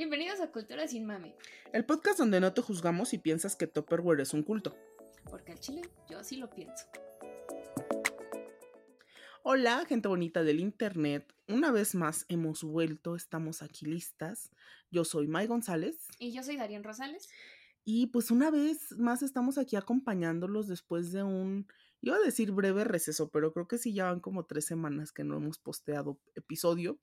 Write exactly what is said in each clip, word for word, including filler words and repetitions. Bienvenidos a Cultura Sin Mame, el podcast donde no te juzgamos si piensas que Tupperware es un culto. Porque al chile, yo sí lo pienso. Hola, gente bonita del internet. Una vez más hemos vuelto, estamos aquí listas. Yo soy Mai González. Y yo soy Darien Rosales. Y pues una vez más estamos aquí acompañándolos después de un, iba a decir breve receso, pero creo que sí ya van como tres semanas que no hemos posteado episodio.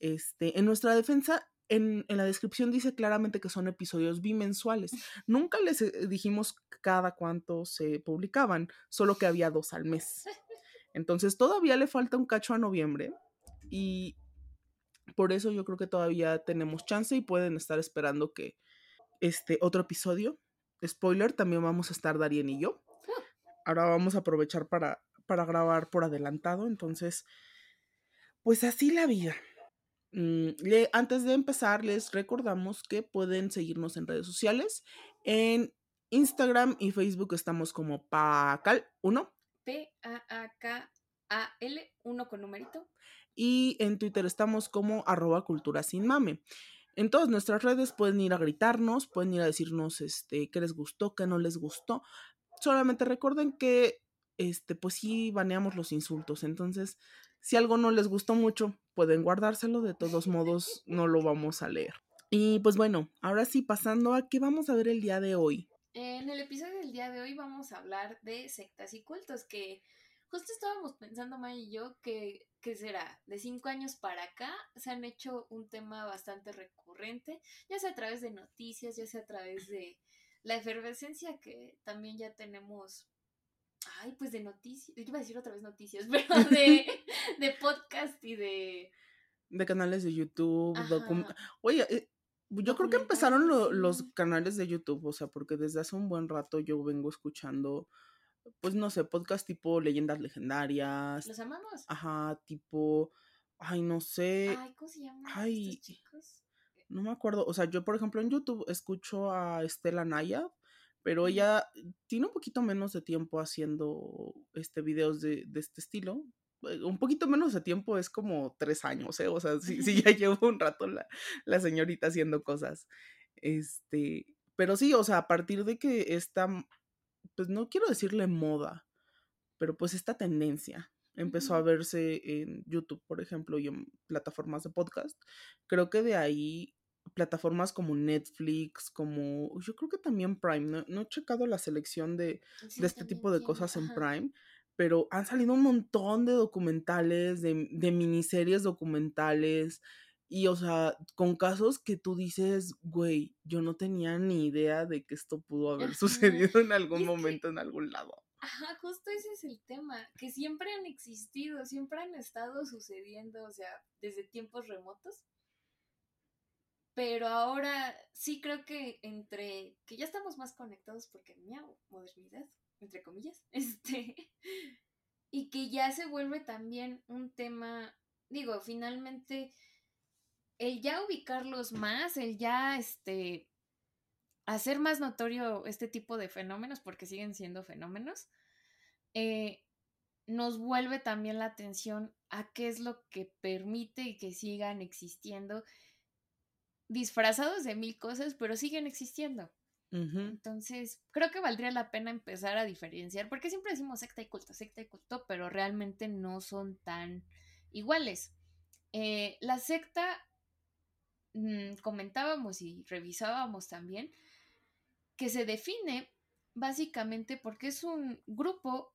Este, en nuestra defensa, en, en la descripción dice claramente que son episodios bimensuales. Nunca les dijimos cada cuánto se publicaban, solo que había dos al mes. Entonces todavía le falta un cacho a noviembre y por eso yo creo que todavía tenemos chance y pueden estar esperando que Este, otro episodio, spoiler, también vamos a estar Darien y yo. Ahora vamos a aprovechar para, para grabar por adelantado, entonces, pues así la vida. Mm, le, antes de empezar, les recordamos que pueden seguirnos en redes sociales. En Instagram y Facebook estamos como Pakal uno. P A A K A L, uno con numerito. Y en Twitter estamos como arroba cultura sin mame. En todas nuestras redes pueden ir a gritarnos, pueden ir a decirnos este, qué les gustó, qué no les gustó. Solamente recuerden que, este, pues sí, baneamos los insultos. Entonces, si algo no les gustó mucho, pueden guardárselo. De todos modos, no lo vamos a leer. Y pues bueno, ahora sí, pasando a qué vamos a ver el día de hoy. En el episodio del día de hoy vamos a hablar de sectas y cultos, que justo estábamos pensando, May y yo, que... ¿Qué será? De cinco años para acá se han hecho un tema bastante recurrente, ya sea a través de noticias, ya sea a través de la efervescencia que también ya tenemos, ay, pues de noticias, iba a decir otra vez noticias, pero de, de podcast y de... De canales de YouTube, documentos. Oye, eh, yo creo que empezaron lo, los canales de YouTube, o sea, porque desde hace un buen rato yo vengo escuchando... Pues no sé, podcast tipo Leyendas Legendarias. ¿Los amamos? Ajá, tipo, ay, no sé. Ay, ¿cómo se llaman ay, estos chicos? No me acuerdo, o sea, yo por ejemplo en YouTube escucho a Estela Naya, pero ella tiene un poquito menos de tiempo haciendo este videos de, de este estilo. Un poquito menos de tiempo es como tres años, ¿eh? O sea, sí, sí ya llevo un rato la, la señorita haciendo cosas. Este, pero sí, o sea, a partir de que esta... pues no quiero decirle moda, pero pues esta tendencia empezó a verse en YouTube, por ejemplo, y en plataformas de podcast. Creo que de ahí plataformas como Netflix, como yo creo que también Prime, no, no he checado la selección de, sí, de este tipo de entiendo. Cosas en Prime, pero han salido un montón de documentales, de, de miniseries documentales, y o sea, con casos que tú dices, güey, yo no tenía ni idea de que esto pudo haber sucedido en algún momento, que, en algún lado. Ajá, justo ese es el tema, que siempre han existido, siempre han estado sucediendo, o sea, desde tiempos remotos. Pero ahora sí creo que entre, que ya estamos más conectados porque mi modernidad, entre comillas, este, y que ya se vuelve también un tema, digo, finalmente... El ya ubicarlos más, el ya este hacer más notorio este tipo de fenómenos, porque siguen siendo fenómenos, eh, nos vuelve también la atención a qué es lo que permite que sigan existiendo, disfrazados de mil cosas, pero siguen existiendo. Uh-huh. Entonces, creo que valdría la pena empezar a diferenciar, porque siempre decimos secta y culto, secta y culto, pero realmente no son tan iguales. Eh, la secta... comentábamos y revisábamos también que se define básicamente porque es un grupo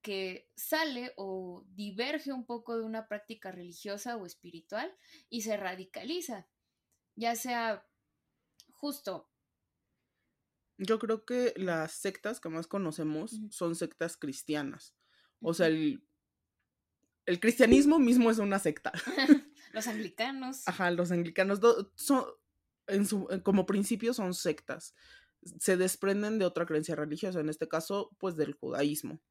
que sale o diverge un poco de una práctica religiosa o espiritual y se radicaliza, ya sea justo. Yo creo que las sectas que más conocemos uh-huh. son sectas cristianas, o sea, el, el cristianismo mismo es una secta. Los anglicanos. Ajá, los anglicanos do, son, en su, como principio son sectas. Se desprenden de otra creencia religiosa, en este caso, pues del judaísmo.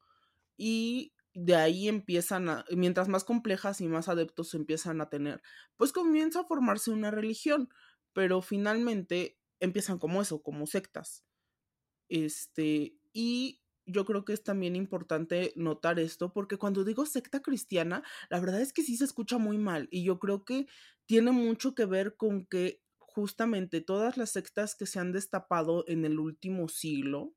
Y de ahí empiezan a, mientras más complejas y más adeptos empiezan a tener, pues comienza a formarse una religión, pero finalmente empiezan como eso, como sectas. Este, y... Yo creo que es también importante notar esto, porque cuando digo secta cristiana, la verdad es que sí se escucha muy mal, y yo creo que tiene mucho que ver con que justamente todas las sectas que se han destapado en el último siglo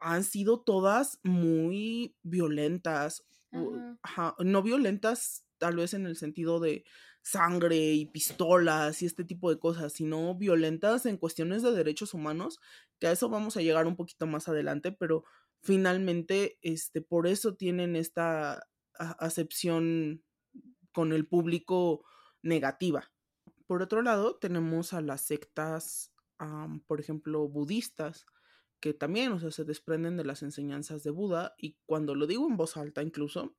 han sido todas muy violentas. Uh-huh. Ajá, no violentas tal vez en el sentido de sangre y pistolas y este tipo de cosas, sino violentas en cuestiones de derechos humanos, que a eso vamos a llegar un poquito más adelante, pero finalmente este, por eso tienen esta acepción con el público negativa. Por otro lado, tenemos a las sectas, um, por ejemplo, budistas, que también, o sea, se desprenden de las enseñanzas de Buda, y cuando lo digo en voz alta incluso,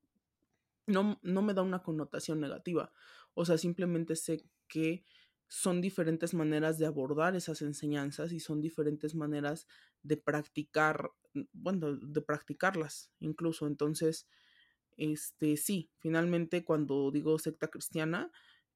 no, no me da una connotación negativa. O sea, simplemente sé que son diferentes maneras de abordar esas enseñanzas y son diferentes maneras de practicar, bueno, de practicarlas incluso. Entonces, este, sí, finalmente cuando digo secta cristiana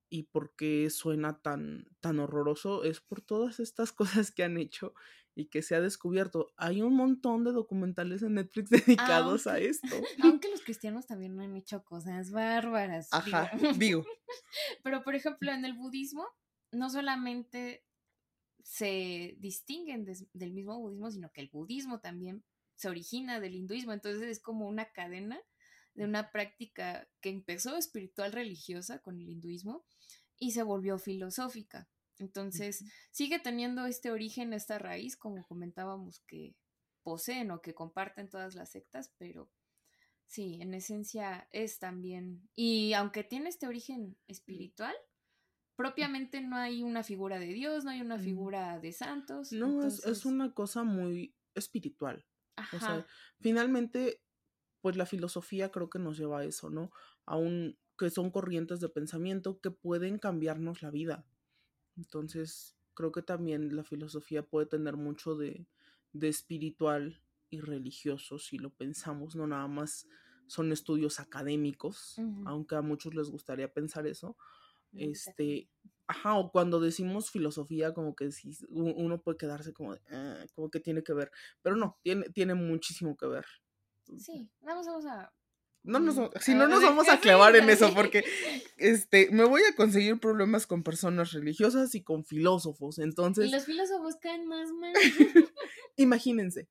y por qué suena tan, tan horroroso es por todas estas cosas que han hecho y que se ha descubierto. Hay un montón de documentales en Netflix dedicados aunque, a esto. Aunque los cristianos también han hecho cosas bárbaras. Ajá, digo. digo. Pero, por ejemplo, en el budismo no solamente se distinguen de, del mismo budismo, sino que el budismo también se origina del hinduismo. Entonces es como una cadena de una práctica que empezó espiritual religiosa con el hinduismo y se volvió filosófica. Entonces, uh-huh. sigue teniendo este origen, esta raíz, como comentábamos, que poseen o que comparten todas las sectas, pero sí, en esencia es también. Y aunque tiene este origen espiritual, propiamente no hay una figura de Dios, no hay una figura de santos. No, entonces... es, es una cosa muy espiritual. Ajá. O sea, finalmente, pues la filosofía creo que nos lleva a eso, ¿no? A un, que son corrientes de pensamiento que pueden cambiarnos la vida. Entonces, creo que también la filosofía puede tener mucho de, de espiritual y religioso, si lo pensamos, no nada más son estudios académicos, uh-huh. aunque a muchos les gustaría pensar eso. Uh-huh. Este, ajá, o cuando decimos filosofía, como que si, uno puede quedarse como, eh, como que tiene que ver, pero no, tiene, tiene muchísimo que ver. Sí, vamos, vamos a... No nos, si no nos vamos a clavar en eso, porque este, me voy a conseguir problemas con personas religiosas y con filósofos, entonces... Y los filósofos caen más mal. Imagínense.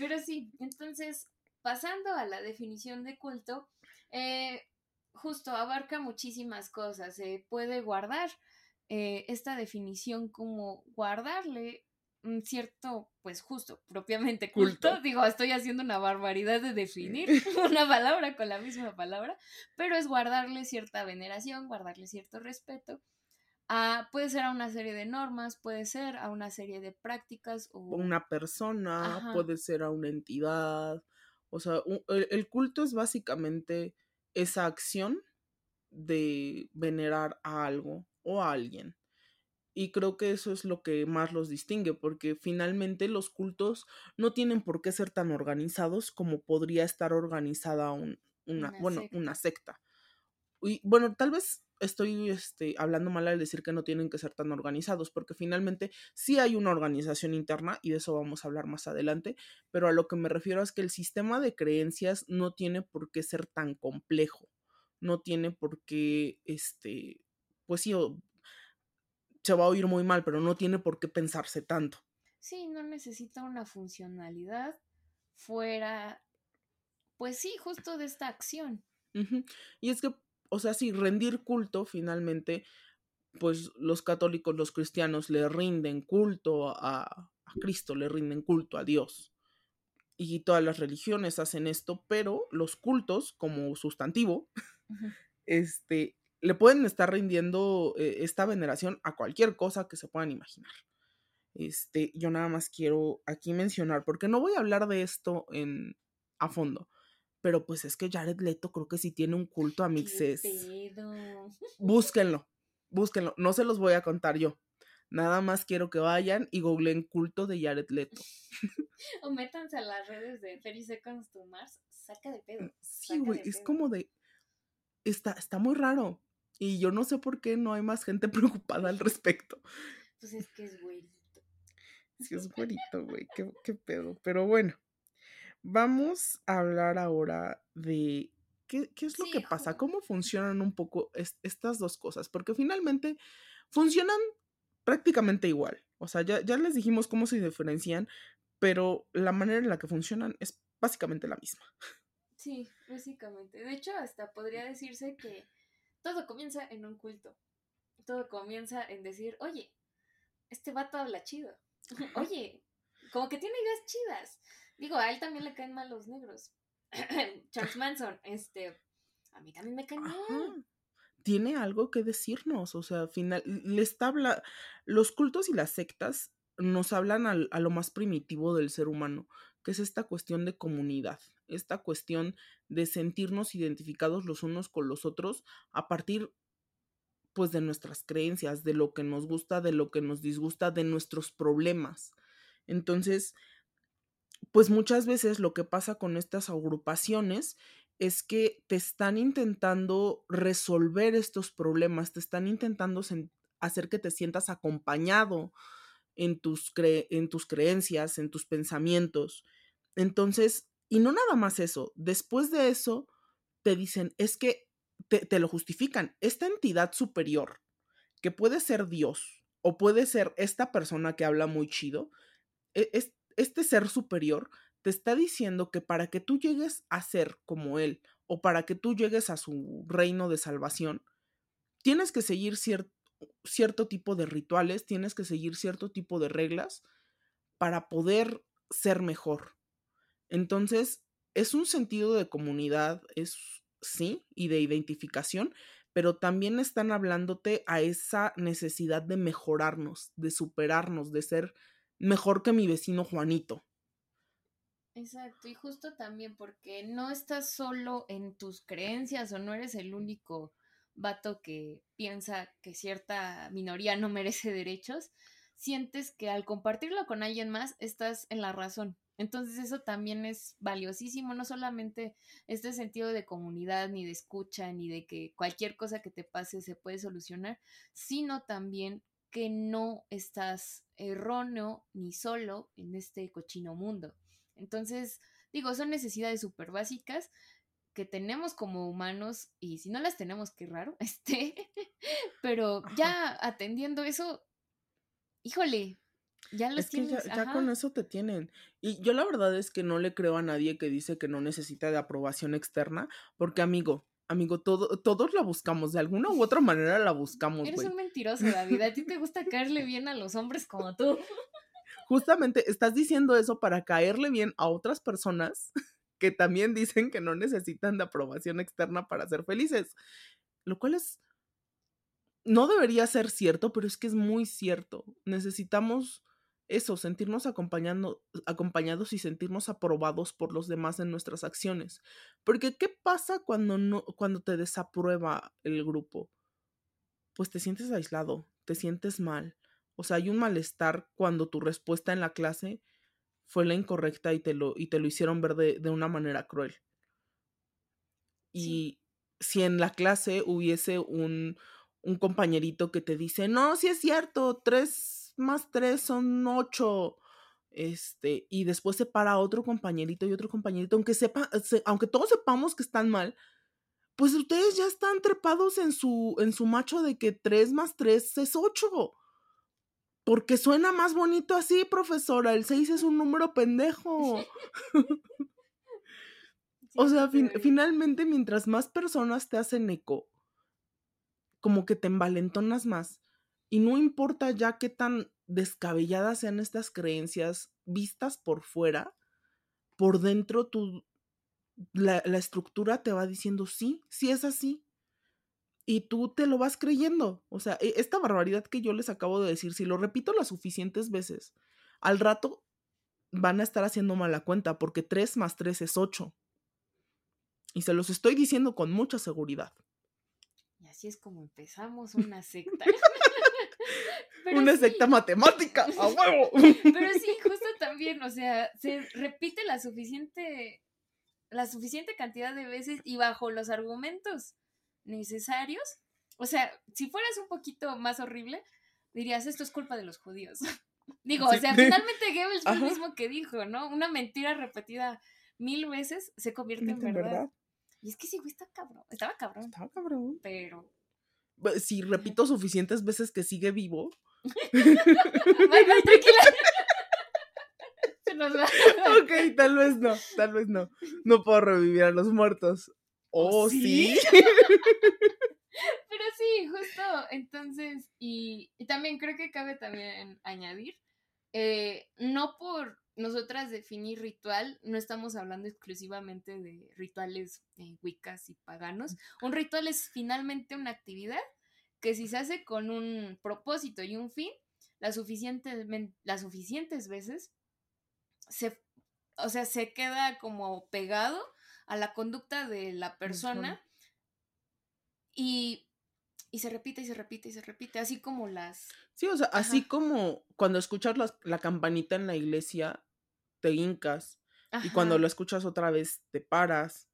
Pero sí, entonces, pasando a la definición de culto, eh, justo abarca muchísimas cosas. Se eh, puede guardar eh, esta definición como guardarle un cierto, pues justo, propiamente culto. culto. Digo, estoy haciendo una barbaridad de definir una palabra con la misma palabra, pero es guardarle cierta veneración, guardarle cierto respeto. A, puede ser a una serie de normas, puede ser a una serie de prácticas. O una persona, ajá. puede ser a una entidad. O sea, un, el, el culto es básicamente esa acción de venerar a algo o a alguien. Y creo que eso es lo que más los distingue, porque finalmente los cultos no tienen por qué ser tan organizados como podría estar organizada un, una, una, bueno, secta. una secta. Y bueno, tal vez estoy este, hablando mal al decir que no tienen que ser tan organizados, porque finalmente sí hay una organización interna, y de eso vamos a hablar más adelante, pero a lo que me refiero es que el sistema de creencias no tiene por qué ser tan complejo, no tiene por qué, este, pues sí, o, se va a oír muy mal, pero no tiene por qué pensarse tanto. Sí, no necesita una funcionalidad fuera, pues sí, justo de esta acción. Uh-huh. Y es que, o sea, sí, rendir culto finalmente, pues los católicos, los cristianos le rinden culto a, a Cristo, le rinden culto a Dios. Y todas las religiones hacen esto, pero los cultos, como sustantivo, uh-huh. este... le pueden estar rindiendo eh, esta veneración a cualquier cosa que se puedan imaginar. Este, yo nada más quiero aquí mencionar, porque no voy a hablar de esto en, a fondo, pero pues es que Jared Leto creo que sí tiene un culto a Mixes. Búsquenlo, búsquenlo, no se los voy a contar yo. Nada más quiero que vayan y googleen culto de Jared Leto. O métanse a las redes de Felice Constumar, saca de pedo. Sí, güey, es pedo. Como de... Está, está muy raro. Y yo no sé por qué no hay más gente preocupada al respecto. Pues es que es güerito. Sí, es güerito, güey. Qué, qué pedo. Pero bueno, vamos a hablar ahora de qué, qué es lo sí, que pasa, cómo funcionan un poco es, estas dos cosas. Porque finalmente, funcionan prácticamente igual. O sea, ya, ya les dijimos cómo se diferencian, pero la manera en la que funcionan es básicamente la misma. Sí, básicamente. De hecho, hasta podría decirse que todo comienza en un culto. Todo comienza en decir, oye, este vato habla chido. Oye, como que tiene ideas chidas. Digo, a él también le caen mal los negros. Charles Manson, este, a mí también me caen mal. Tiene algo que decirnos. O sea, final, les habla, los cultos y las sectas nos hablan al, a lo más primitivo del ser humano, que es esta cuestión de comunidad, esta cuestión de sentirnos identificados los unos con los otros a partir, pues, de nuestras creencias, de lo que nos gusta, de lo que nos disgusta, de nuestros problemas. Entonces, pues muchas veces lo que pasa con estas agrupaciones es que te están intentando resolver estos problemas, te están intentando sen- hacer que te sientas acompañado en tus, cre- en tus creencias, en tus pensamientos. Entonces, y no nada más eso, después de eso te dicen, es que te, te lo justifican, esta entidad superior, que puede ser Dios o puede ser esta persona que habla muy chido, es, este ser superior te está diciendo que para que tú llegues a ser como él o para que tú llegues a su reino de salvación, tienes que seguir cier- cierto tipo de rituales, tienes que seguir cierto tipo de reglas para poder ser mejor. Entonces, es un sentido de comunidad, es sí, y de identificación, pero también están hablándote a esa necesidad de mejorarnos, de superarnos, de ser mejor que mi vecino Juanito. Exacto, y justo también porque no estás solo en tus creencias o no eres el único vato que piensa que cierta minoría no merece derechos, sientes que al compartirlo con alguien más estás en la razón. Entonces eso también es valiosísimo, no solamente este sentido de comunidad, ni de escucha, ni de que cualquier cosa que te pase se puede solucionar, sino también que no estás erróneo ni solo en este cochino mundo. Entonces, digo, son necesidades súper básicas que tenemos como humanos y si no las tenemos, qué raro, este, pero ya atendiendo eso, híjole, ya los es que tienes. Ya, ya con eso te tienen. Y yo la verdad es que no le creo a nadie que dice que no necesita de aprobación externa, porque amigo, amigo, todo, todos la buscamos, de alguna u otra manera la buscamos. Eres wey. Un mentiroso, David, a ti te gusta caerle bien a los hombres como tú. Justamente estás diciendo eso para caerle bien a otras personas que también dicen que no necesitan de aprobación externa para ser felices, lo cual es, no debería ser cierto, pero es que es muy cierto. Necesitamos eso, sentirnos acompañando, acompañados y sentirnos aprobados por los demás en nuestras acciones. Porque ¿qué pasa cuando, no, cuando te desaprueba el grupo? Pues te sientes aislado, te sientes mal. O sea, hay un malestar cuando tu respuesta en la clase fue la incorrecta y te lo, y te lo hicieron ver de, de una manera cruel. Y sí. Si en la clase hubiese un, un compañerito que te dice, no, sí es cierto, tres... más tres son ocho, este, y después se para otro compañerito y otro compañerito, aunque sepa, se, aunque todos sepamos que están mal, pues ustedes ya están trepados en su, en su macho de que tres más tres es ocho, porque suena más bonito así, profesora, el seis es un número pendejo. O sea, fin, finalmente, mientras más personas te hacen eco, como que te envalentonas más. Y no importa ya qué tan descabelladas sean estas creencias vistas por fuera, por dentro tu, la, la estructura te va diciendo sí, sí es así. Y tú te lo vas creyendo. O sea, esta barbaridad que yo les acabo de decir, si lo repito las suficientes veces, al rato van a estar haciendo mala cuenta porque tres más tres es ocho. Y se los estoy diciendo con mucha seguridad. Y así es como empezamos una secta. Pero una sí, secta matemática, a huevo. Pero sí, justo también, o sea, se repite la suficiente, la suficiente cantidad de veces y bajo los argumentos necesarios. O sea, si fueras un poquito más horrible, dirías, esto es culpa de los judíos. Digo, sí, o sea, sí. Finalmente Goebbels fue el mismo que dijo, ¿no? Una mentira repetida mil veces se convierte en verdad. verdad. Y es que sí, güey, estaba cabrón. Estaba cabrón. Estaba cabrón. Pero... si repito suficientes veces que sigue vivo. Bueno, tranquila. Ok, tal vez no, tal vez no. No puedo revivir a los muertos. ¿O oh, sí? ¿Sí? Pero sí, justo. Entonces, y, y también creo que cabe también añadir, eh, no por nosotras definir ritual, no estamos hablando exclusivamente de rituales eh, wiccas y paganos. Un ritual es finalmente una actividad que si se hace con un propósito y un fin, las suficientes, las suficientes veces se, o sea, se queda como pegado a la conducta de la persona y, y se repite y se repite y se repite, así como las... Sí, o sea, ajá, así como cuando escuchas la, la campanita en la iglesia te hincas, ajá, y cuando lo escuchas otra vez te paras,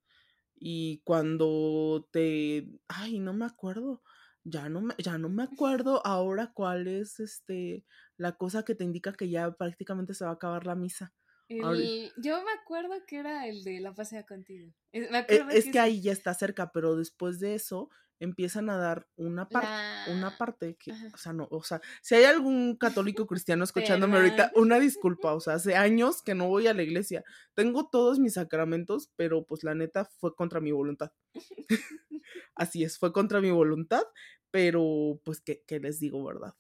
y cuando te... Ay, no me acuerdo... Ya no, me, ya no me acuerdo ahora cuál es este la cosa que te indica que ya prácticamente se va a acabar la misa. El, yo me acuerdo que era el de la pasea contigo. Es, me acuerdo es, que, es que ahí ya está cerca, pero después de eso empiezan a dar una parte, la... una parte que, ajá, o sea, no, o sea, si hay algún católico cristiano escuchándome ahorita, una disculpa, o sea, hace años que no voy a la iglesia, tengo todos mis sacramentos, pero pues la neta fue contra mi voluntad. Así es, fue contra mi voluntad, pero pues que, que les digo, ¿verdad?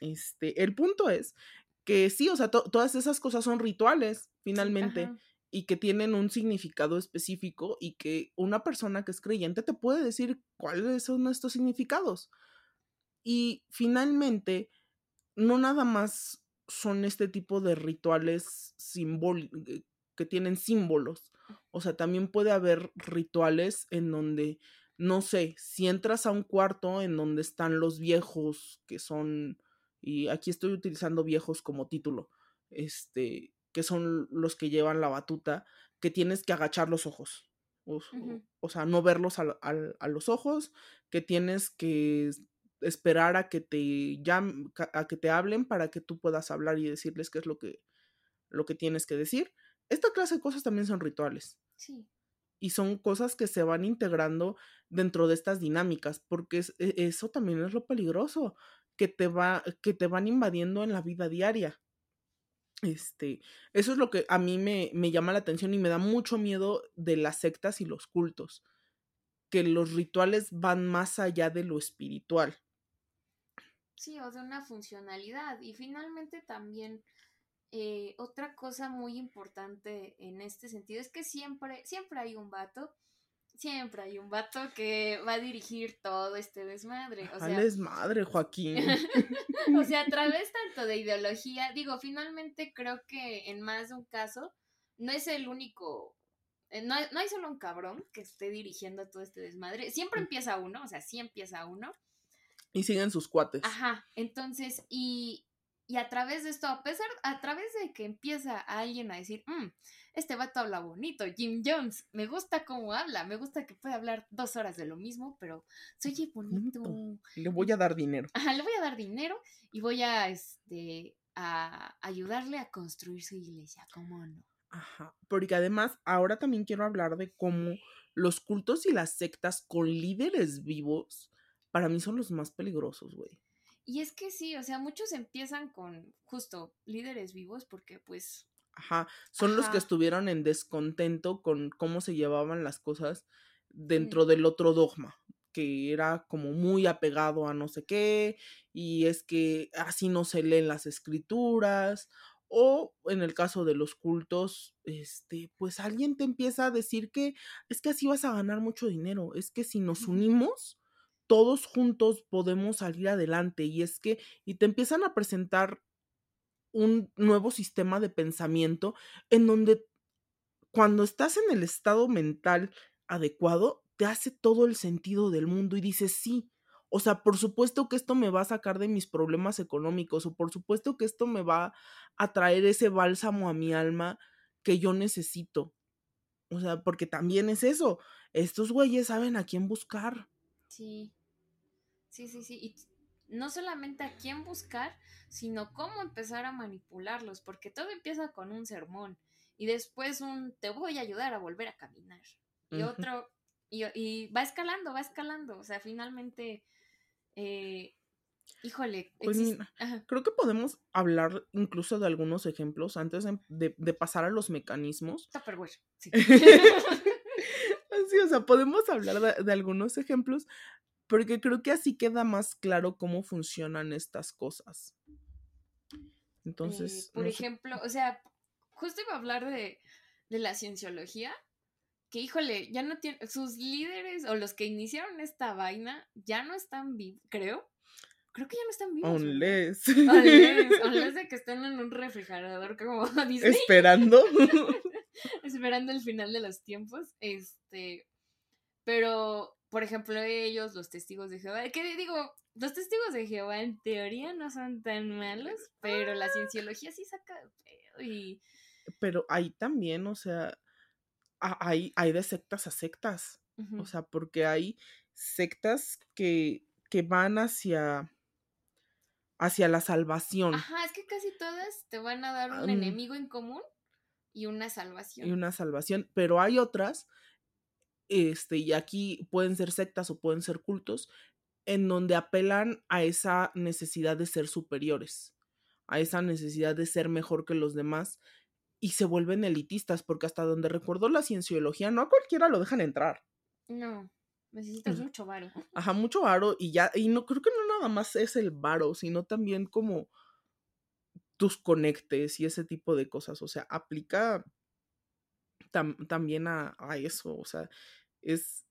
Este, el punto es que sí, o sea, to- todas esas cosas son rituales, finalmente, ajá, y que tienen un significado específico y que una persona que es creyente te puede decir cuáles son estos significados. Y finalmente, no nada más son este tipo de rituales simbol- que tienen símbolos. O sea, también puede haber rituales en donde, no sé, si entras a un cuarto en donde están los viejos que son, y aquí estoy utilizando viejos como título, este... que son los que llevan la batuta, que tienes que agachar los ojos, o, uh-huh, o, o sea, no verlos a, a, a los ojos, que tienes que esperar a que te llamen, a que te hablen para que tú puedas hablar y decirles qué es lo que, lo que tienes que decir. Esta clase de cosas también son rituales. Sí. Y son cosas que se van integrando dentro de estas dinámicas, porque es, eso también es lo peligroso, que te va, que te van invadiendo en la vida diaria. Este, eso es lo que a mí me, me llama la atención y me da mucho miedo de las sectas y los cultos, que los rituales van más allá de lo espiritual. Sí, o de una funcionalidad. Y finalmente también eh, otra cosa muy importante en este sentido es que siempre, siempre hay un vato, siempre hay un vato que va a dirigir todo este desmadre. O sea, el desmadre, Joaquín. O sea, a través tanto de ideología, digo, finalmente creo que en más de un caso no es el único, no, no hay solo un cabrón que esté dirigiendo todo este desmadre. Siempre empieza uno, o sea, sí empieza uno. Y siguen sus cuates. Ajá, entonces, y... Y a través de esto, a pesar, a través de que empieza alguien a decir, mmm, este vato habla bonito, Jim Jones, me gusta cómo habla, me gusta que puede hablar dos horas de lo mismo, pero soy bonito. Le voy a dar dinero. Ajá, le voy a dar dinero y voy a, este, a ayudarle a construir su iglesia, ¿cómo no? Ajá, porque además, ahora también quiero hablar de cómo los cultos y las sectas con líderes vivos, para mí son los más peligrosos, güey. Y es que sí, o sea, muchos empiezan con, justo, líderes vivos porque, pues... Ajá, son ajá, los que estuvieron en descontento con cómo se llevaban las cosas dentro mm. del otro dogma, que era como muy apegado a no sé qué, y es que así no se leen las escrituras, o en el caso de los cultos, este, pues alguien te empieza a decir que es que así vas a ganar mucho dinero, es que si nos unimos... todos juntos podemos salir adelante, y es que, y te empiezan a presentar un nuevo sistema de pensamiento en donde cuando estás en el estado mental adecuado, te hace todo el sentido del mundo y dices sí, o sea, por supuesto que esto me va a sacar de mis problemas económicos, o por supuesto que esto me va a traer ese bálsamo a mi alma que yo necesito, o sea, porque también es eso, estos güeyes saben a quién buscar. Sí, sí, sí, sí, y no solamente a quién buscar, sino cómo empezar a manipularlos, porque todo empieza con un sermón, y después un te voy a ayudar a volver a caminar, y uh-huh. otro, y, y va escalando, va escalando, o sea, finalmente Eh, híjole, pues, creo que podemos hablar incluso de algunos ejemplos antes de, de, de pasar a los mecanismos. Tupperware, sí. Sí, o sea, podemos hablar de, de algunos ejemplos, porque creo que así queda más claro cómo funcionan estas cosas. Entonces... Eh, por no ejemplo, sé. O sea, justo iba a hablar de, de la cienciología, que híjole, ya no tienen... Sus líderes o los que iniciaron esta vaina ya no están vivos, creo. Creo que ya no están vivos. Unless. Unless, unless de que estén en un refrigerador, como dice. Esperando. Esperando el final de los tiempos. Este, pero, por ejemplo, ellos, los testigos de Jehová. ¿Qué digo? Los testigos de Jehová en teoría no son tan malos, pero la cienciología sí saca de pedo y... Pero ahí también, o sea, hay, hay de sectas a sectas. Uh-huh. O sea, porque hay sectas que, que van hacia... hacia la salvación. Ajá, es que casi todas te van a dar un um, enemigo en común y una salvación. Y una salvación, pero hay otras, este, y aquí pueden ser sectas o pueden ser cultos, en donde apelan a esa necesidad de ser superiores, a esa necesidad de ser mejor que los demás, y se vuelven elitistas, porque hasta donde recuerdo la cienciología, no a cualquiera lo dejan entrar. No. Necesitas mucho varo. Ajá, mucho varo y ya, y no creo que no nada más es el varo, sino también como tus conectes y ese tipo de cosas, o sea, aplica tam- también a, a eso, o sea, es,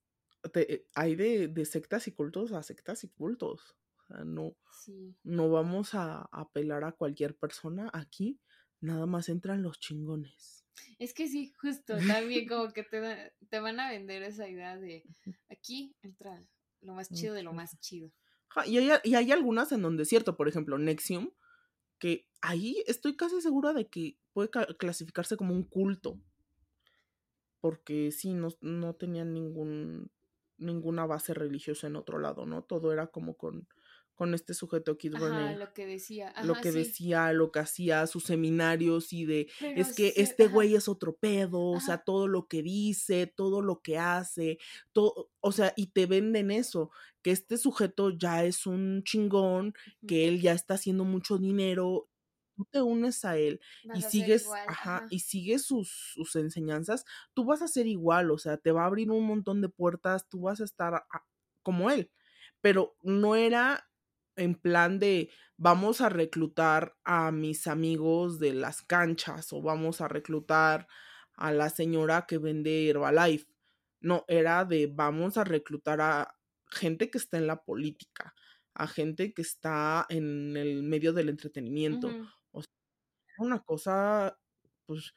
te, hay de, de sectas y cultos a sectas y cultos, o sea, no, sí. No vamos a apelar a cualquier persona aquí, nada más entran los chingones. Es que sí, justo, también como que te, da, te van a vender esa idea de aquí entra lo más chido de lo más chido. Ja, y, hay, y hay algunas en donde es cierto, por ejemplo, Nexium, que ahí estoy casi segura de que puede ca- clasificarse como un culto, porque sí, no, no tenían ningún, ninguna base religiosa en otro lado, ¿no? Todo era como con... con este sujeto Keith Raniere, lo que decía, ajá, lo que sí. decía, lo que hacía, sus seminarios y de, pero es que sí, este ajá. güey es otro pedo, ajá. o sea, todo lo que dice, todo lo que hace, todo, o sea, y te venden eso, que este sujeto ya es un chingón, que él ya está haciendo mucho dinero, tú te unes a él vas y a sigues, igual, ajá, ajá. y sigues sus, sus enseñanzas, tú vas a ser igual, o sea, te va a abrir un montón de puertas, tú vas a estar a, a, como él, pero no era en plan de vamos a reclutar a mis amigos de las canchas o vamos a reclutar a la señora que vende Herbalife. No, era de vamos a reclutar a gente que está en la política, a gente que está en el medio del entretenimiento. Uh-huh. O sea, era una cosa pues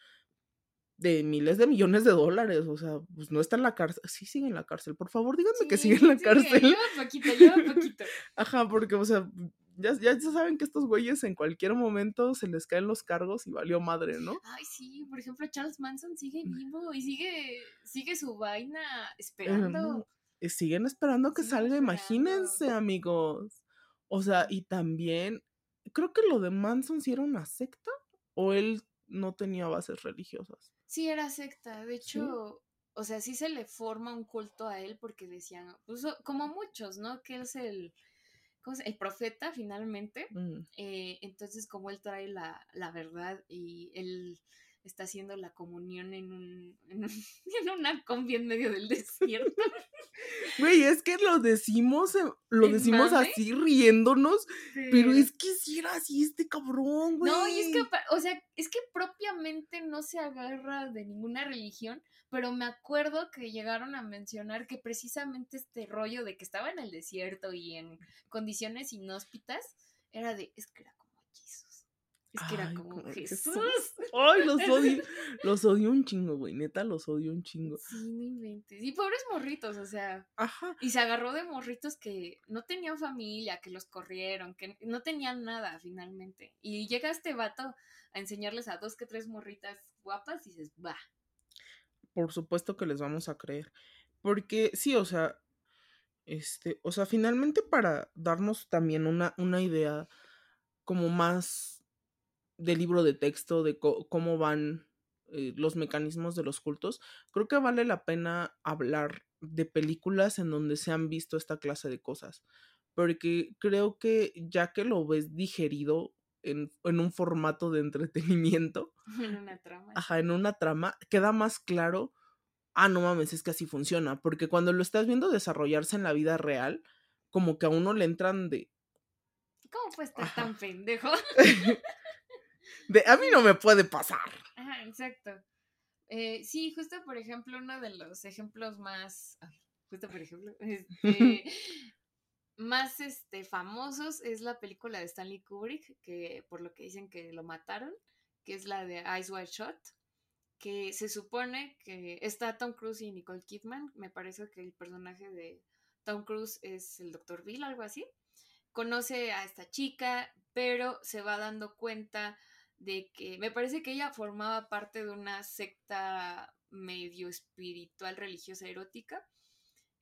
de miles de millones de dólares, o sea, pues no está en la cárcel, sí sigue en la cárcel, por favor, díganme sí, que sigue en la sí, cárcel. Lleva poquito, lleva poquito. Ajá, porque, o sea, ya, ya saben que estos güeyes en cualquier momento se les caen los cargos y valió madre, ¿no? Ay, sí, por ejemplo, Charles Manson sigue vivo y sigue, sigue su vaina esperando. Eh, siguen esperando que siguen salga, esperando. Imagínense, amigos. O sea, y también, creo que lo de Manson sí era una secta, o él no tenía bases religiosas. Sí, era secta, de hecho, ¿sí? O sea, sí se le forma un culto a él porque decían, pues, como muchos, ¿no? Que él es el, ¿cómo se, el profeta finalmente, mm. eh, entonces como él trae la, la verdad y él está haciendo la comunión en, un, en, un, en una combi en medio del desierto. Güey, es que lo decimos, lo decimos mame? así riéndonos, sí. Pero es que si era así este cabrón, güey. No, y es que, o sea, es que propiamente no se agarra de ninguna religión, pero me acuerdo que llegaron a mencionar que precisamente este rollo de que estaba en el desierto y en condiciones inhóspitas, era de, es que era como Jesús. Es que era como Ay, Jesús. Jesús. Ay, los odio. Los odio un chingo, güey. Neta, los odio un chingo. Sí, no inventes. Y pobres morritos, o sea. Ajá. Y se agarró de morritos que no tenían familia, que los corrieron, que no tenían nada finalmente. Y llega este vato a enseñarles a dos que tres morritas guapas y dices, va. Por supuesto que les vamos a creer. Porque sí, o sea, este, o sea, finalmente para darnos también una, una idea como más de libro de texto, de co- cómo van eh, los mecanismos de los cultos, creo que vale la pena hablar de películas en donde se han visto esta clase de cosas, porque creo que ya que lo ves digerido en, en un formato de entretenimiento, en una trama, ajá, en una trama, queda más claro, ah, no mames, es que así funciona, porque cuando lo estás viendo desarrollarse en la vida real, como que a uno le entran de... ¿Cómo puede estar ajá. tan pendejo? De, a mí no me puede pasar. Ajá, exacto. Eh, sí, justo por ejemplo, uno de los ejemplos más, ay, justo por ejemplo, este, más este, famosos es la película de Stanley Kubrick, que por lo que dicen que lo mataron, que es la de Eyes Wide Shut, que se supone que está Tom Cruise y Nicole Kidman. Me parece que el personaje de Tom Cruise es el doctor Bill, algo así. Conoce a esta chica, pero se va dando cuenta de que, me parece que ella formaba parte de una secta medio espiritual, religiosa, erótica.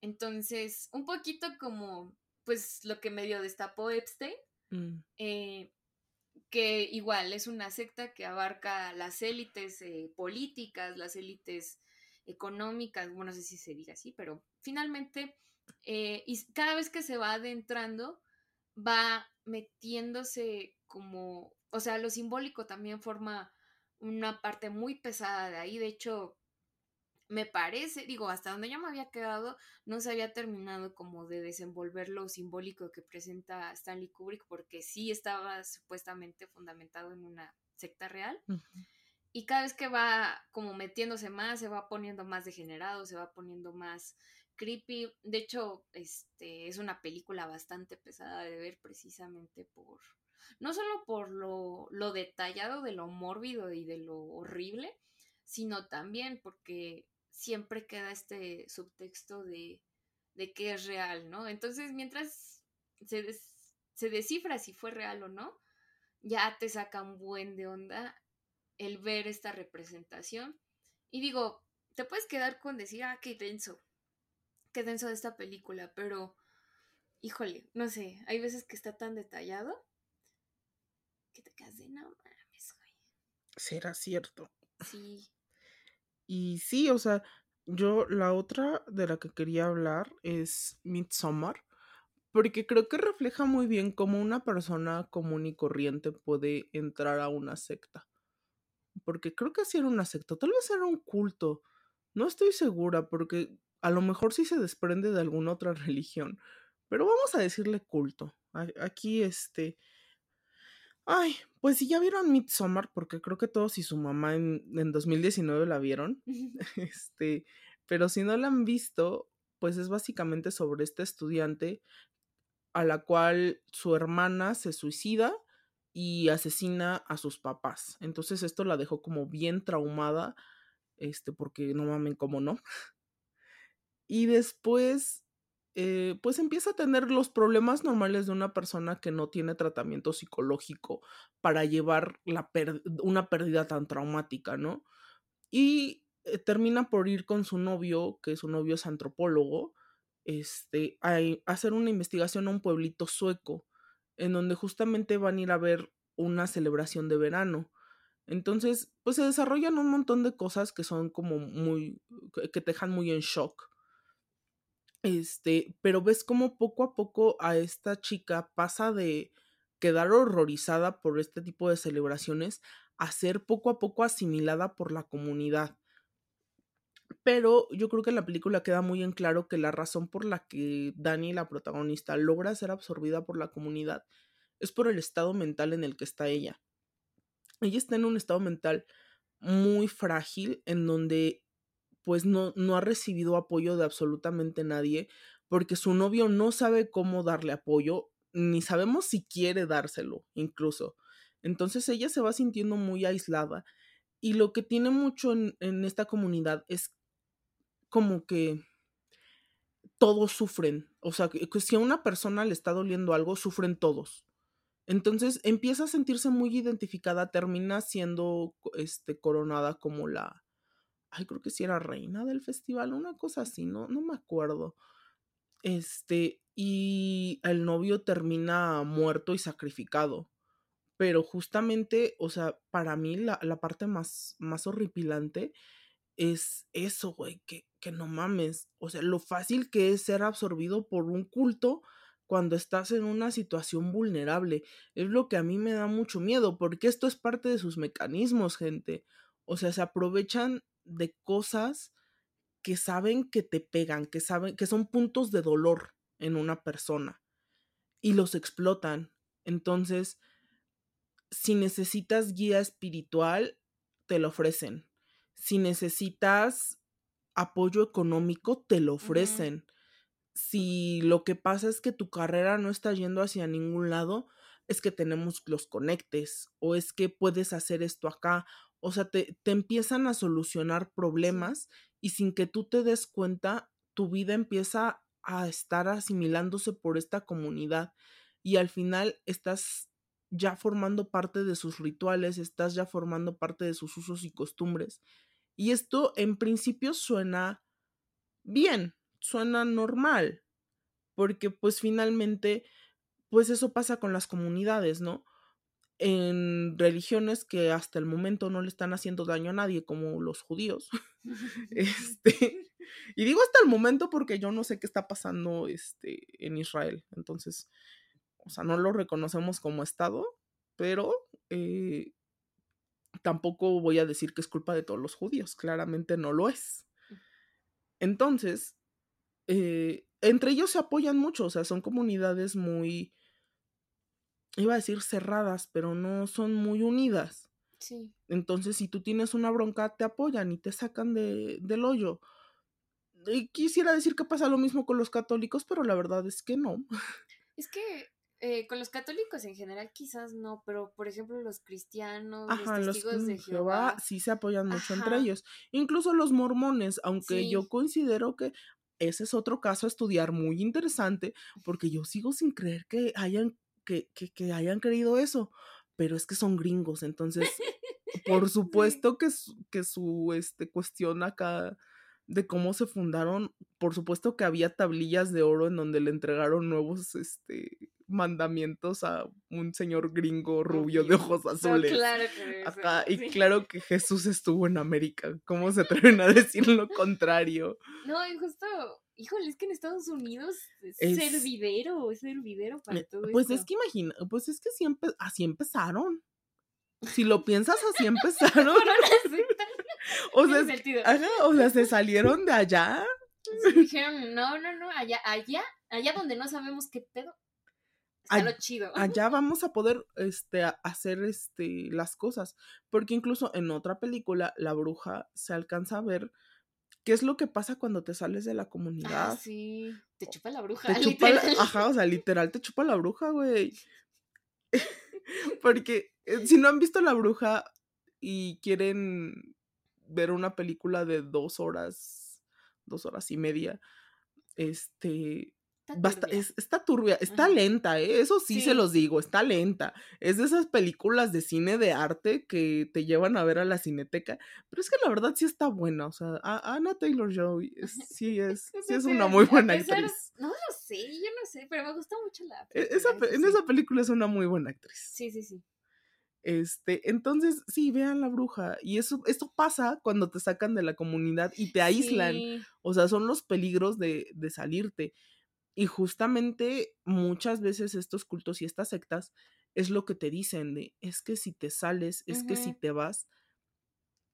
Entonces, un poquito como, pues, lo que medio destapó Epstein, mm. eh, que igual es una secta que abarca las élites eh, políticas, las élites económicas, bueno, no sé si se diga así, pero finalmente, eh, y cada vez que se va adentrando, va metiéndose como, o sea, lo simbólico también forma una parte muy pesada de ahí. De hecho, me parece, digo, hasta donde yo me había quedado, no se había terminado como de desenvolver lo simbólico que presenta Stanley Kubrick, porque sí estaba supuestamente fundamentado en una secta real. Uh-huh. Y cada vez que va como metiéndose más, se va poniendo más degenerado, se va poniendo más creepy. De hecho, este es una película bastante pesada de ver, precisamente por, no solo por lo, lo detallado de lo mórbido y de lo horrible, sino también porque siempre queda este subtexto de, de que es real, ¿no? Entonces, mientras se, des, se descifra si fue real o no, ya te saca un buen de onda el ver esta representación. Y digo, te puedes quedar con decir, ah, qué denso, qué denso de esta película, pero, híjole, no sé, hay veces que está tan detallado que te quedas de, no mames, güey. Será cierto. Sí. Y sí, o sea, yo la otra de la que quería hablar es Midsommar, porque creo que refleja muy bien cómo una persona común y corriente puede entrar a una secta. Porque creo que sí era una secta, tal vez era un culto, no estoy segura, porque a lo mejor sí se desprende de alguna otra religión, pero vamos a decirle culto. Aquí este... Ay, pues si ya vieron Midsommar, porque creo que todos y su mamá en, en dos mil diecinueve la vieron, este, pero si no la han visto, pues es básicamente sobre esta estudiante a la cual su hermana se suicida y asesina a sus papás. Entonces esto la dejó como bien traumada, este, porque no mamen, ¿cómo no? Y después... Eh, pues empieza a tener los problemas normales de una persona que no tiene tratamiento psicológico para llevar la per- una pérdida tan traumática, ¿no? Y eh, termina por ir con su novio, que su novio es antropólogo, este, a, a hacer una investigación a un pueblito sueco, en donde justamente van a ir a ver una celebración de verano. Entonces, pues se desarrollan un montón de cosas que son como muy, que te dejan muy en shock. Este, pero ves cómo poco a poco a esta chica pasa de quedar horrorizada por este tipo de celebraciones a ser poco a poco asimilada por la comunidad. Pero yo creo que en la película queda muy en claro que la razón por la que Dani, la protagonista, logra ser absorbida por la comunidad es por el estado mental en el que está ella. Ella está en un estado mental muy frágil en donde... pues no, no ha recibido apoyo de absolutamente nadie, porque su novio no sabe cómo darle apoyo, ni sabemos si quiere dárselo, incluso. Entonces ella se va sintiendo muy aislada, y lo que tiene mucho en, en esta comunidad es como que todos sufren, o sea, que si a una persona le está doliendo algo, sufren todos. Entonces empieza a sentirse muy identificada, termina siendo este, coronada como la... Ay, creo que sí era reina del festival, una cosa así, no, no me acuerdo. Este, y el novio termina muerto y sacrificado. Pero justamente, o sea, para mí la, la parte más, más horripilante es eso, güey, que, que no mames. O sea, lo fácil que es ser absorbido por un culto cuando estás en una situación vulnerable. Es lo que a mí me da mucho miedo, porque esto es parte de sus mecanismos, gente. O sea, se aprovechan de cosas que saben que te pegan, que saben que son puntos de dolor en una persona y los explotan. Entonces, si necesitas guía espiritual, te lo ofrecen. Si necesitas apoyo económico, te lo ofrecen. Uh-huh. Si lo que pasa es que tu carrera no está yendo hacia ningún lado, es que tenemos los conectes, o es que puedes hacer esto acá. O sea, te, te empiezan a solucionar problemas y sin que tú te des cuenta, tu vida empieza a estar asimilándose por esta comunidad y al final estás ya formando parte de sus rituales, estás ya formando parte de sus usos y costumbres. Y esto en principio suena bien, suena normal, porque pues finalmente, pues eso pasa con las comunidades, ¿no? En religiones que hasta el momento no le están haciendo daño a nadie, como los judíos. este, y digo hasta el momento porque yo no sé qué está pasando este, en Israel, entonces... O sea, no lo reconocemos como Estado, pero eh, tampoco voy a decir que es culpa de todos los judíos. Claramente no lo es. Entonces, eh, entre ellos se apoyan mucho. O sea, son comunidades muy, iba a decir cerradas, pero no son muy unidas. Sí. Entonces, si tú tienes una bronca, te apoyan y te sacan de, del hoyo. Y quisiera decir que pasa lo mismo con los católicos, pero la verdad es que no. Es que... Eh, con los católicos en general quizás no, pero por ejemplo los cristianos, ajá, los testigos los, de Jehová, Jehová sí se apoyan mucho, ajá, entre ellos, incluso los mormones, aunque sí. Yo considero que ese es otro caso a estudiar muy interesante, porque yo sigo sin creer que hayan, que, que, que hayan creído eso, pero es que son gringos, entonces por supuesto sí. que su, que su este, cuestión acá de cómo se fundaron, por supuesto que había tablillas de oro en donde le entregaron nuevos, este... mandamientos a un señor gringo rubio de ojos azules. No, claro que eso, acá, sí. Y claro que Jesús estuvo en América. ¿Cómo se atreven a decir lo contrario? No, y justo, híjole, es que en Estados Unidos es, es... servidero, es servidero para todo esto. Pues es que imagina, pues es que siempre, así empezaron. Si lo piensas, así empezaron. o, sea, es, ajá, o sea, se salieron de allá. Entonces, dijeron, no, no, no, allá, allá, allá donde no sabemos qué pedo. Allá, lo chido. Allá vamos a poder este, hacer este, las cosas, porque incluso en otra película, La Bruja, se alcanza a ver qué es lo que pasa cuando te sales de la comunidad. Ah, sí, te chupa la bruja, te chupa la, ajá, o sea, literal, te chupa la bruja, güey. Porque eh, si no han visto La Bruja y quieren ver una película de dos horas, dos horas y media, este... Está turbia. Basta, es, está turbia, está lenta, ¿eh? Eso sí, sí se los digo, está lenta. Es de esas películas de cine de arte que te llevan a ver a la Cineteca, pero es que la verdad sí está buena, o sea, Anna Taylor-Joy es, sí es, sí es una muy buena actriz. No lo sé, yo no sé, pero me gusta mucho la película. Esa, en sí. Esa película es una muy buena actriz. Sí, sí, sí. Este, entonces, sí, vean La Bruja. Y eso, esto pasa cuando te sacan de la comunidad y te aíslan. Sí. O sea, son los peligros de, de salirte. Y justamente muchas veces estos cultos y estas sectas es lo que te dicen de, es que si te sales, es uh-huh. que si te vas,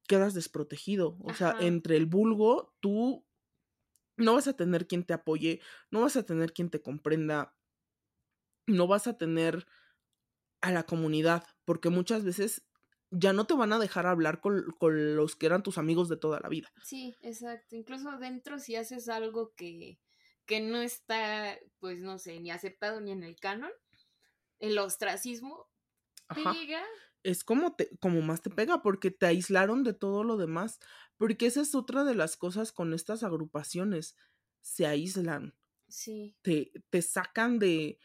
quedas desprotegido. O ajá. sea, entre el vulgo, tú no vas a tener quien te apoye, no vas a tener quien te comprenda, no vas a tener a la comunidad, porque muchas veces ya no te van a dejar hablar con, con los que eran tus amigos de toda la vida. Sí, exacto. Incluso dentro si haces algo que... que no está, pues no sé, ni aceptado ni en el canon, el ostracismo te ajá. llega. Es como, te, como más te pega, porque te aislaron de todo lo demás, porque esa es otra de las cosas con estas agrupaciones, se aíslan, sí. te, te sacan de,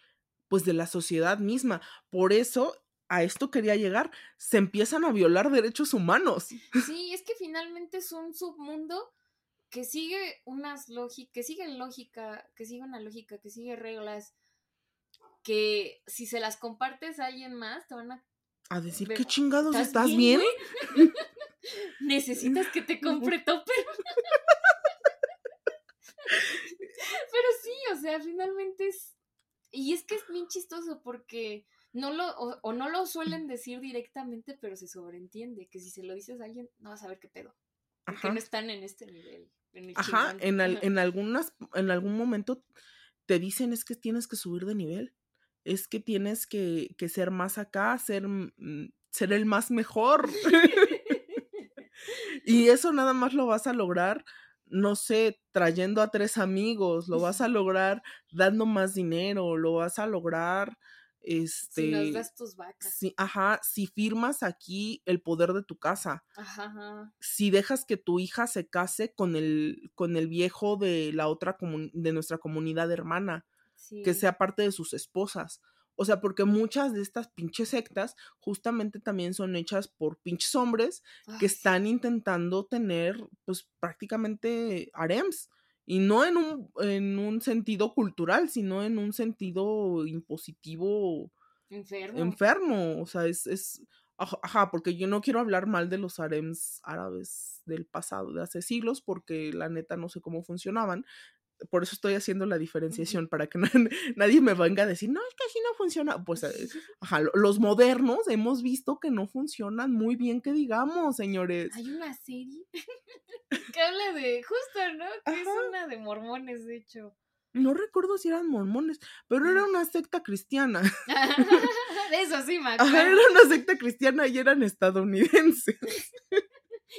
pues de la sociedad misma, por eso... A esto quería llegar, se empiezan a violar derechos humanos. Sí, es que finalmente es un submundo que sigue unas lógicas, que sigue lógica, que sigue una lógica, que sigue reglas, que si se las compartes a alguien más, te van a... A decir, ¿qué chingados estás, ¿estás bien? bien? Necesitas que te compre topper. Pero sí, o sea, finalmente es... Y es que es bien chistoso porque no lo, o, o no lo suelen decir directamente, pero se sobreentiende que si se lo dices a alguien, no vas a ver qué pedo. Porque no están en este nivel. En el Ajá, en, al, en, algunas, en algún momento te dicen es que tienes que subir de nivel. Es que tienes que, que ser más acá, ser, ser el más mejor. Y eso nada más lo vas a lograr, no sé, trayendo a tres amigos, lo vas a lograr dando más dinero, lo vas a lograr... Este, si nos das tus vacas. Si, ajá, si firmas aquí el poder de tu casa. Ajá, ajá. Si dejas que tu hija se case con el, con el viejo de la otra comun- de nuestra comunidad hermana, sí. Que sea parte de sus esposas. O sea, porque muchas de estas pinches sectas justamente también son hechas por pinches hombres Ay, que están sí. intentando tener, pues, prácticamente harems. Y no en un, en un sentido cultural, sino en un sentido impositivo. Enfermo. Enfermo, o sea, es... es ajá, porque yo no quiero hablar mal de los harems árabes del pasado, de hace siglos, porque la neta no sé cómo funcionaban. Por eso estoy haciendo la diferenciación, para que n- nadie me venga a decir, no, es que así no funciona. Pues, ajá, los modernos hemos visto que no funcionan muy bien, que digamos, señores. Hay una serie que habla de, justo, ¿no? Que ajá. Es una de mormones, de hecho. No recuerdo si eran mormones, pero era una secta cristiana. Eso sí, me acuerdo. Ajá, era una secta cristiana y eran estadounidenses.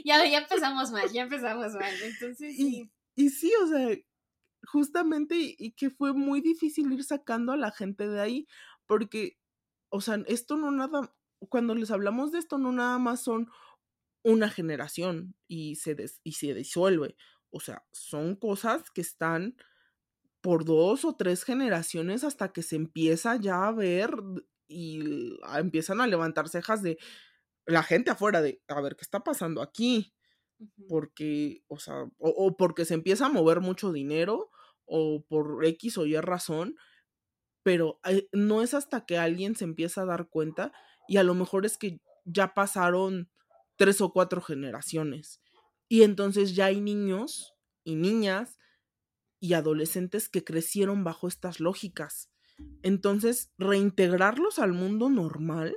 Ya, ya empezamos mal, ya empezamos mal, entonces sí. Y, y sí, o sea... Justamente, y, y que fue muy difícil ir sacando a la gente de ahí, porque, o sea, esto no nada, cuando les hablamos de esto, no nada más son una generación y se, des, y se disuelve, o sea, son cosas que están por dos o tres generaciones hasta que se empieza ya a ver y a, empiezan a levantar cejas de la gente afuera de, a ver, ¿qué está pasando aquí? Porque, o sea, o, o porque se empieza a mover mucho dinero o por X o Y razón, pero eh, no es hasta que alguien se empieza a dar cuenta y a lo mejor es que ya pasaron tres o cuatro generaciones y entonces ya hay niños y niñas y adolescentes que crecieron bajo estas lógicas. Entonces, reintegrarlos al mundo normal,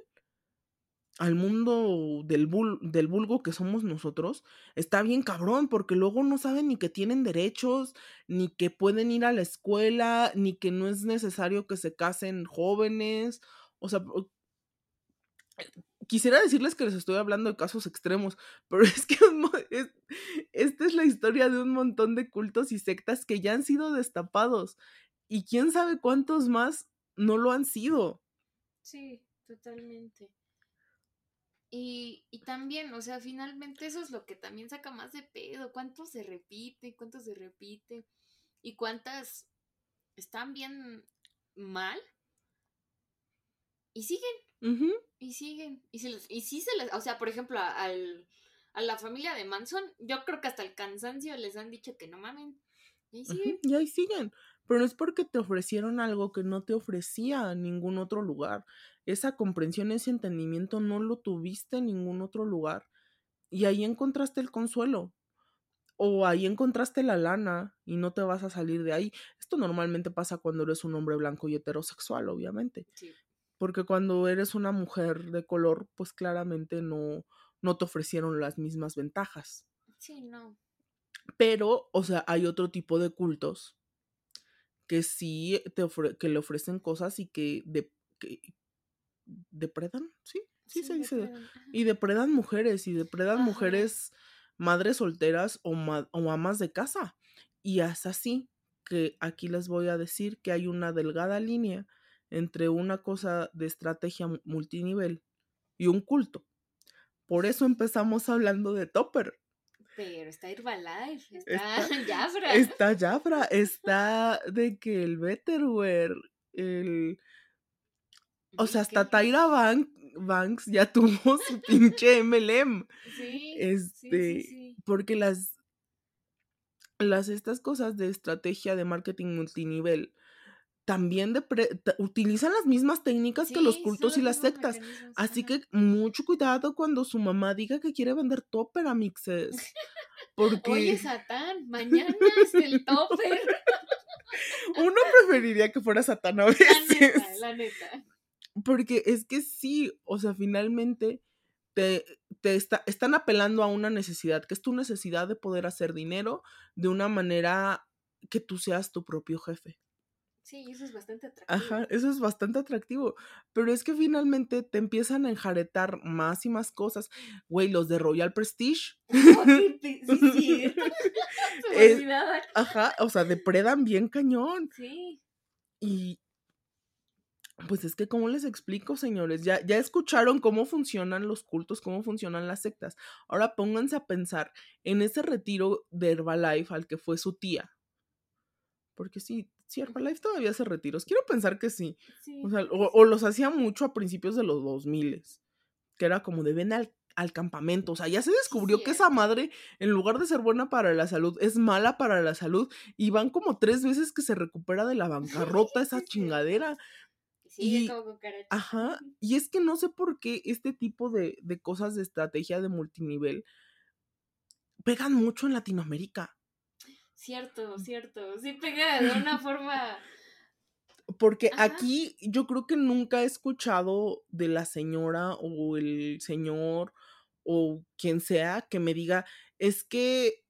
al mundo del, bul- del vulgo que somos nosotros, está bien cabrón, porque luego no saben ni que tienen derechos, ni que pueden ir a la escuela, ni que no es necesario que se casen jóvenes. O sea, quisiera decirles que les estoy hablando de casos extremos, pero es que es, esta es la historia de un montón de cultos y sectas que ya han sido destapados, y quién sabe cuántos más no lo han sido. Sí, totalmente. Y, y también, o sea, finalmente eso es lo que también saca más de pedo. ¿Cuánto se repite? ¿Cuánto se repite? ¿Y cuántas están bien mal? Y siguen. Uh-huh. Y siguen. Y, se les, y sí se les... O sea, por ejemplo, a, al, a la familia de Manson, yo creo que hasta el cansancio les han dicho que no mamen. Y ahí siguen. Uh-huh. Y ahí siguen. Pero no es porque te ofrecieron algo que no te ofrecía en ningún otro lugar. Esa comprensión, ese entendimiento no lo tuviste en ningún otro lugar. Y ahí encontraste el consuelo. O ahí encontraste la lana y no te vas a salir de ahí. Esto normalmente pasa cuando eres un hombre blanco y heterosexual, obviamente. Sí. Porque cuando eres una mujer de color, pues claramente no, no te ofrecieron las mismas ventajas. Sí, no. Pero, o sea, hay otro tipo de cultos que sí te ofre- que le ofrecen cosas y que, de- que depredan, sí, sí, sí se dice, depredan. Y depredan mujeres, y depredan Ajá. mujeres madres solteras o, ma- o amas de casa, y es así que aquí les voy a decir que hay una delgada línea entre una cosa de estrategia multinivel y un culto. Por eso empezamos hablando de Tupperware. Pero está Herbalife, está, está Jaffra. Está Jaffra, está de que el Betterware, el... O sea, hasta Tyra Bank, Banks ya tuvo su pinche M L M. Sí, este, sí, sí, sí. Porque las, las estas cosas de estrategia de marketing multinivel también de pre, t- utilizan las mismas técnicas sí, que los cultos y las sectas. Así ajá. que mucho cuidado cuando su mamá diga que quiere vender Tupperware a Mixes. Porque... Oye, Satán, mañana es el topper. Uno preferiría que fuera Satán a veces. La neta, la neta. Porque es que sí, o sea, finalmente te, te está, están apelando a una necesidad, que es tu necesidad de poder hacer dinero de una manera que tú seas tu propio jefe. Sí, eso es bastante atractivo. Ajá, eso es bastante atractivo. Pero es que finalmente te empiezan a enjaretar más y más cosas. Güey, los de Royal Prestige. Oh, sí, sí, sí. Se me olvidaba. Ajá, o sea, depredan bien cañón. Sí. Y pues es que, ¿cómo les explico, señores? Ya, ya escucharon cómo funcionan los cultos, cómo funcionan las sectas. Ahora pónganse a pensar en ese retiro de Herbalife al que fue su tía. Porque sí... Sí, Herbalife todavía hace retiros. Quiero pensar que sí. sí. O sea, o, o los hacía mucho a principios de los dos mil. Que era como de ven al, al campamento. O sea, ya se descubrió sí, que es. Esa madre, en lugar de ser buena para la salud, es mala para la salud. Y van como tres veces que se recupera de la bancarrota esa chingadera. Sí, y, como cucaracha. Ajá. Y es que no sé por qué este tipo de, de cosas de estrategia de multinivel pegan mucho en Latinoamérica. Cierto, cierto, sí pega de una forma... Porque ajá. Aquí yo creo que nunca he escuchado de la señora o el señor o quien sea que me diga, es que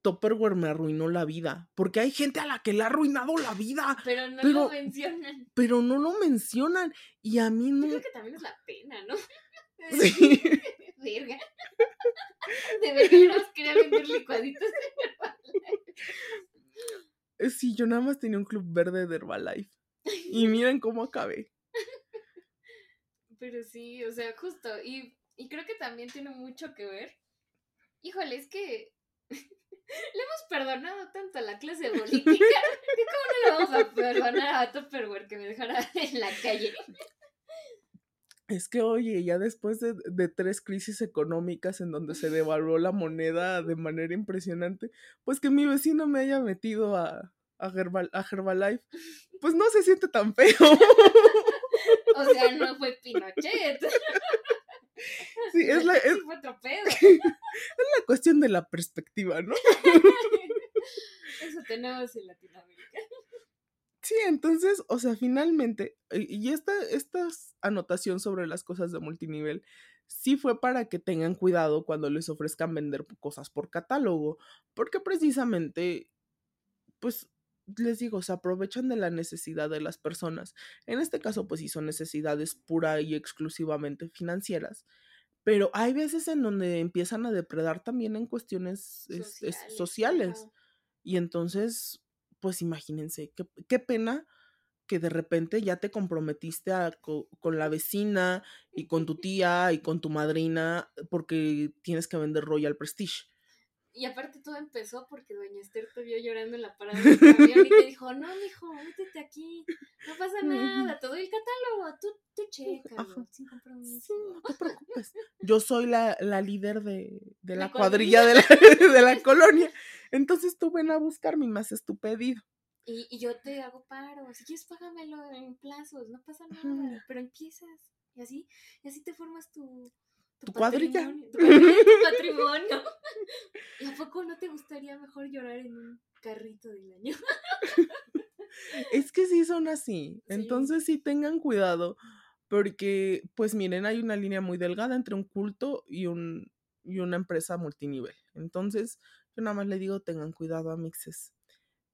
Tupperware me arruinó la vida, porque hay gente a la que le ha arruinado la vida. Pero no pero, lo mencionan. Pero no lo mencionan, y a mí no... Yo creo que también es la pena, ¿no? Sí. Verga. Deberíamos querer vender licuaditos en Herbalife. Sí, yo nada más tenía un club verde de Herbalife. Y miren cómo acabé. Pero sí, o sea, justo. Y, y creo que también tiene mucho que ver. Híjole, es que le hemos perdonado tanto a la clase política que cómo no le vamos a perdonar a Tupperware que me dejara en la calle. Es que, oye, ya después de, de tres crisis económicas en donde se devaluó la moneda de manera impresionante, pues que mi vecino me haya metido a, a, Herbal, a Herbalife, pues no se siente tan feo. O sea, no fue Pinochet. Sí, es la... Es, fue otro pedo. Es la cuestión de la perspectiva, ¿no? Eso tenemos en Latinoamérica. Sí, entonces, o sea, finalmente, y esta, esta anotación sobre las cosas de multinivel sí fue para que tengan cuidado cuando les ofrezcan vender cosas por catálogo, porque precisamente, pues, les digo, se aprovechan de la necesidad de las personas. En este caso, pues, sí son necesidades pura y exclusivamente financieras, pero hay veces en donde empiezan a depredar también en cuestiones sociales. Es, es, sociales. Claro. Y entonces... pues imagínense, qué, qué pena que de repente ya te comprometiste a, co, con la vecina y con tu tía y con tu madrina porque tienes que vender Royal Prestige. Y aparte todo empezó porque doña Esther te vio llorando en la parada del camión y te dijo, no, mijo, métete aquí, no pasa nada, todo el catálogo, tú, tú chécalo, sin compromiso. Sí, no te preocupes, yo soy la, la líder de, de la, la cuadrilla, cuadrilla de la, de la colonia, entonces tú ven a buscarme y me haces tu pedido. Y, y yo te hago paro, si quieres págamelo en plazos, no pasa nada, pero empiezas, y así, y así te formas tu... Tu, tu cuadrilla. Tu, tu patrimonio. ¿Y a poco no te gustaría mejor llorar en un carrito del año? Es que sí son así. Sí. Entonces sí tengan cuidado. Porque, pues miren, hay una línea muy delgada entre un culto y, un, y una empresa multinivel. Entonces, yo nada más le digo, tengan cuidado a Mixes.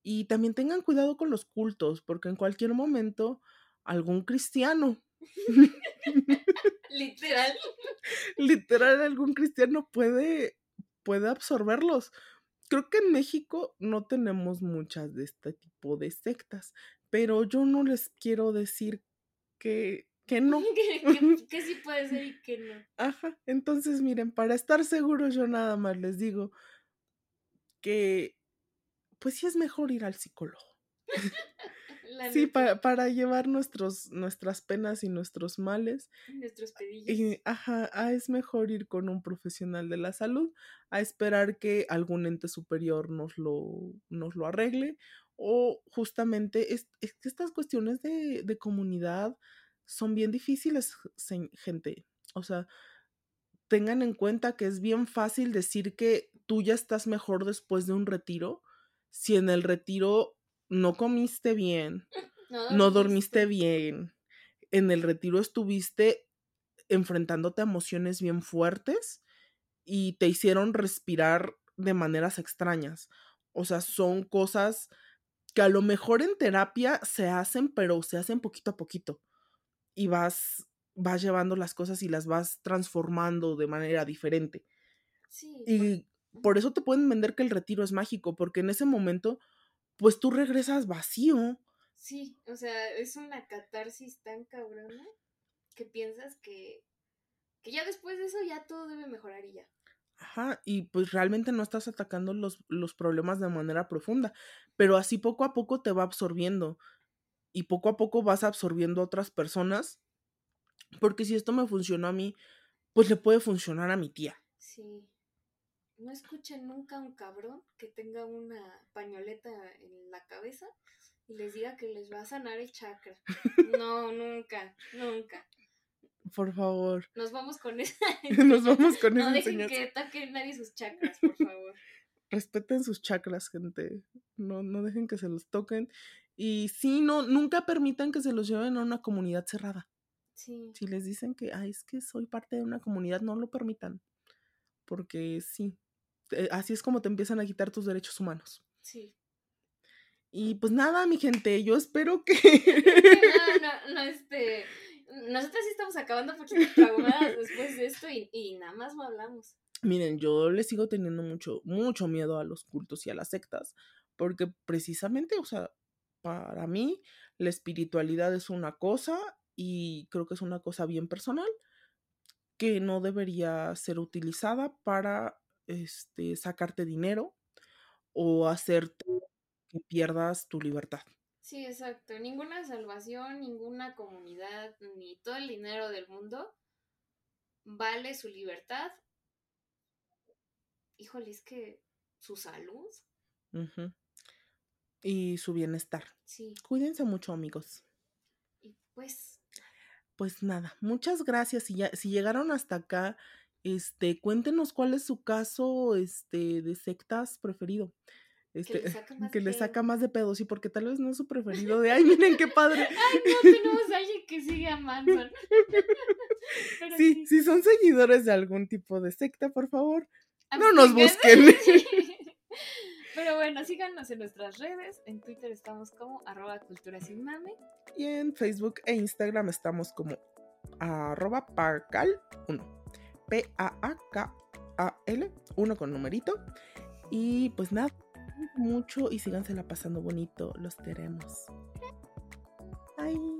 Y también tengan cuidado con los cultos. Porque en cualquier momento, algún cristiano... Literal. Literal, algún cristiano puede, puede absorberlos. Creo que en México no tenemos muchas de este tipo de sectas, pero yo no les quiero decir que, que no. que, que, que sí puede ser y que no. Ajá, entonces miren, para estar seguros yo nada más les digo que pues sí es mejor ir al psicólogo. Sí, para, para llevar nuestros, nuestras penas y nuestros males. Nuestros pedillos. Y, ajá, ah, es mejor ir con un profesional de la salud a esperar que algún ente superior nos lo, nos lo arregle. O justamente, es, es que estas cuestiones de, de comunidad son bien difíciles, gente. O sea, tengan en cuenta que es bien fácil decir que tú ya estás mejor después de un retiro, si en el retiro no comiste bien, no, no dormiste bien, en el retiro estuviste enfrentándote a emociones bien fuertes y te hicieron respirar de maneras extrañas. O sea, son cosas que a lo mejor en terapia se hacen, pero se hacen poquito a poquito. Y vas, vas llevando las cosas y las vas transformando de manera diferente. Sí. Y por eso te pueden vender que el retiro es mágico, porque en ese momento, pues tú regresas vacío. Sí, o sea, es una catarsis tan cabrona que piensas que, que ya después de eso ya todo debe mejorar y ya. Ajá, y pues realmente no estás atacando los, los problemas de manera profunda, pero así poco a poco te va absorbiendo y poco a poco vas absorbiendo a otras personas, porque si esto me funcionó a mí, pues le puede funcionar a mi tía. Sí, no escuchen nunca a un cabrón que tenga una pañoleta en la cabeza y les diga que les va a sanar el chakra. No, nunca, nunca. Por favor. Nos vamos con esa. Nos vamos con esa. No dejen que ataquen nadie sus chakras, por favor. Respeten sus chakras, gente. No, no dejen que se los toquen. Y sí, no, nunca permitan que se los lleven a una comunidad cerrada. Sí. Si les dicen que, ay, es que soy parte de una comunidad, no lo permitan. Porque sí, así es como te empiezan a quitar tus derechos humanos. Sí. Y pues nada, mi gente, yo espero que... No, no, no, este... Nosotras sí estamos acabando poquito traumadas después de esto y, y nada más no hablamos. Miren, yo les sigo teniendo mucho, mucho miedo a los cultos y a las sectas, porque precisamente, o sea, para mí la espiritualidad es una cosa y creo que es una cosa bien personal que no debería ser utilizada para este, sacarte dinero o hacerte que pierdas tu libertad. Sí, exacto. Ninguna salvación, ninguna comunidad, ni todo el dinero del mundo vale su libertad. Híjole, es que su salud. Uh-huh. Y su bienestar. Sí. Cuídense mucho, amigos. Y pues... Pues nada, muchas gracias. Si, ya, si llegaron hasta acá, este, cuéntenos cuál es su caso este, de sectas preferido. Este, que le saca más, que le saca más de pedo, sí, porque tal vez no es su preferido de, ay, miren qué padre. Ay, no, tenemos a alguien que sigue a Manson. Pero sí, sí, si son seguidores de algún tipo de secta, por favor, no nos busquen. Sí. Pero bueno, síganos en nuestras redes, en Twitter estamos como arroba cultura sin mame. Y en Facebook e Instagram estamos como arroba Pakal uno. P-A-A-K-A-L, uno con numerito. Y pues nada, mucho y sígansela pasando bonito, los queremos. Bye.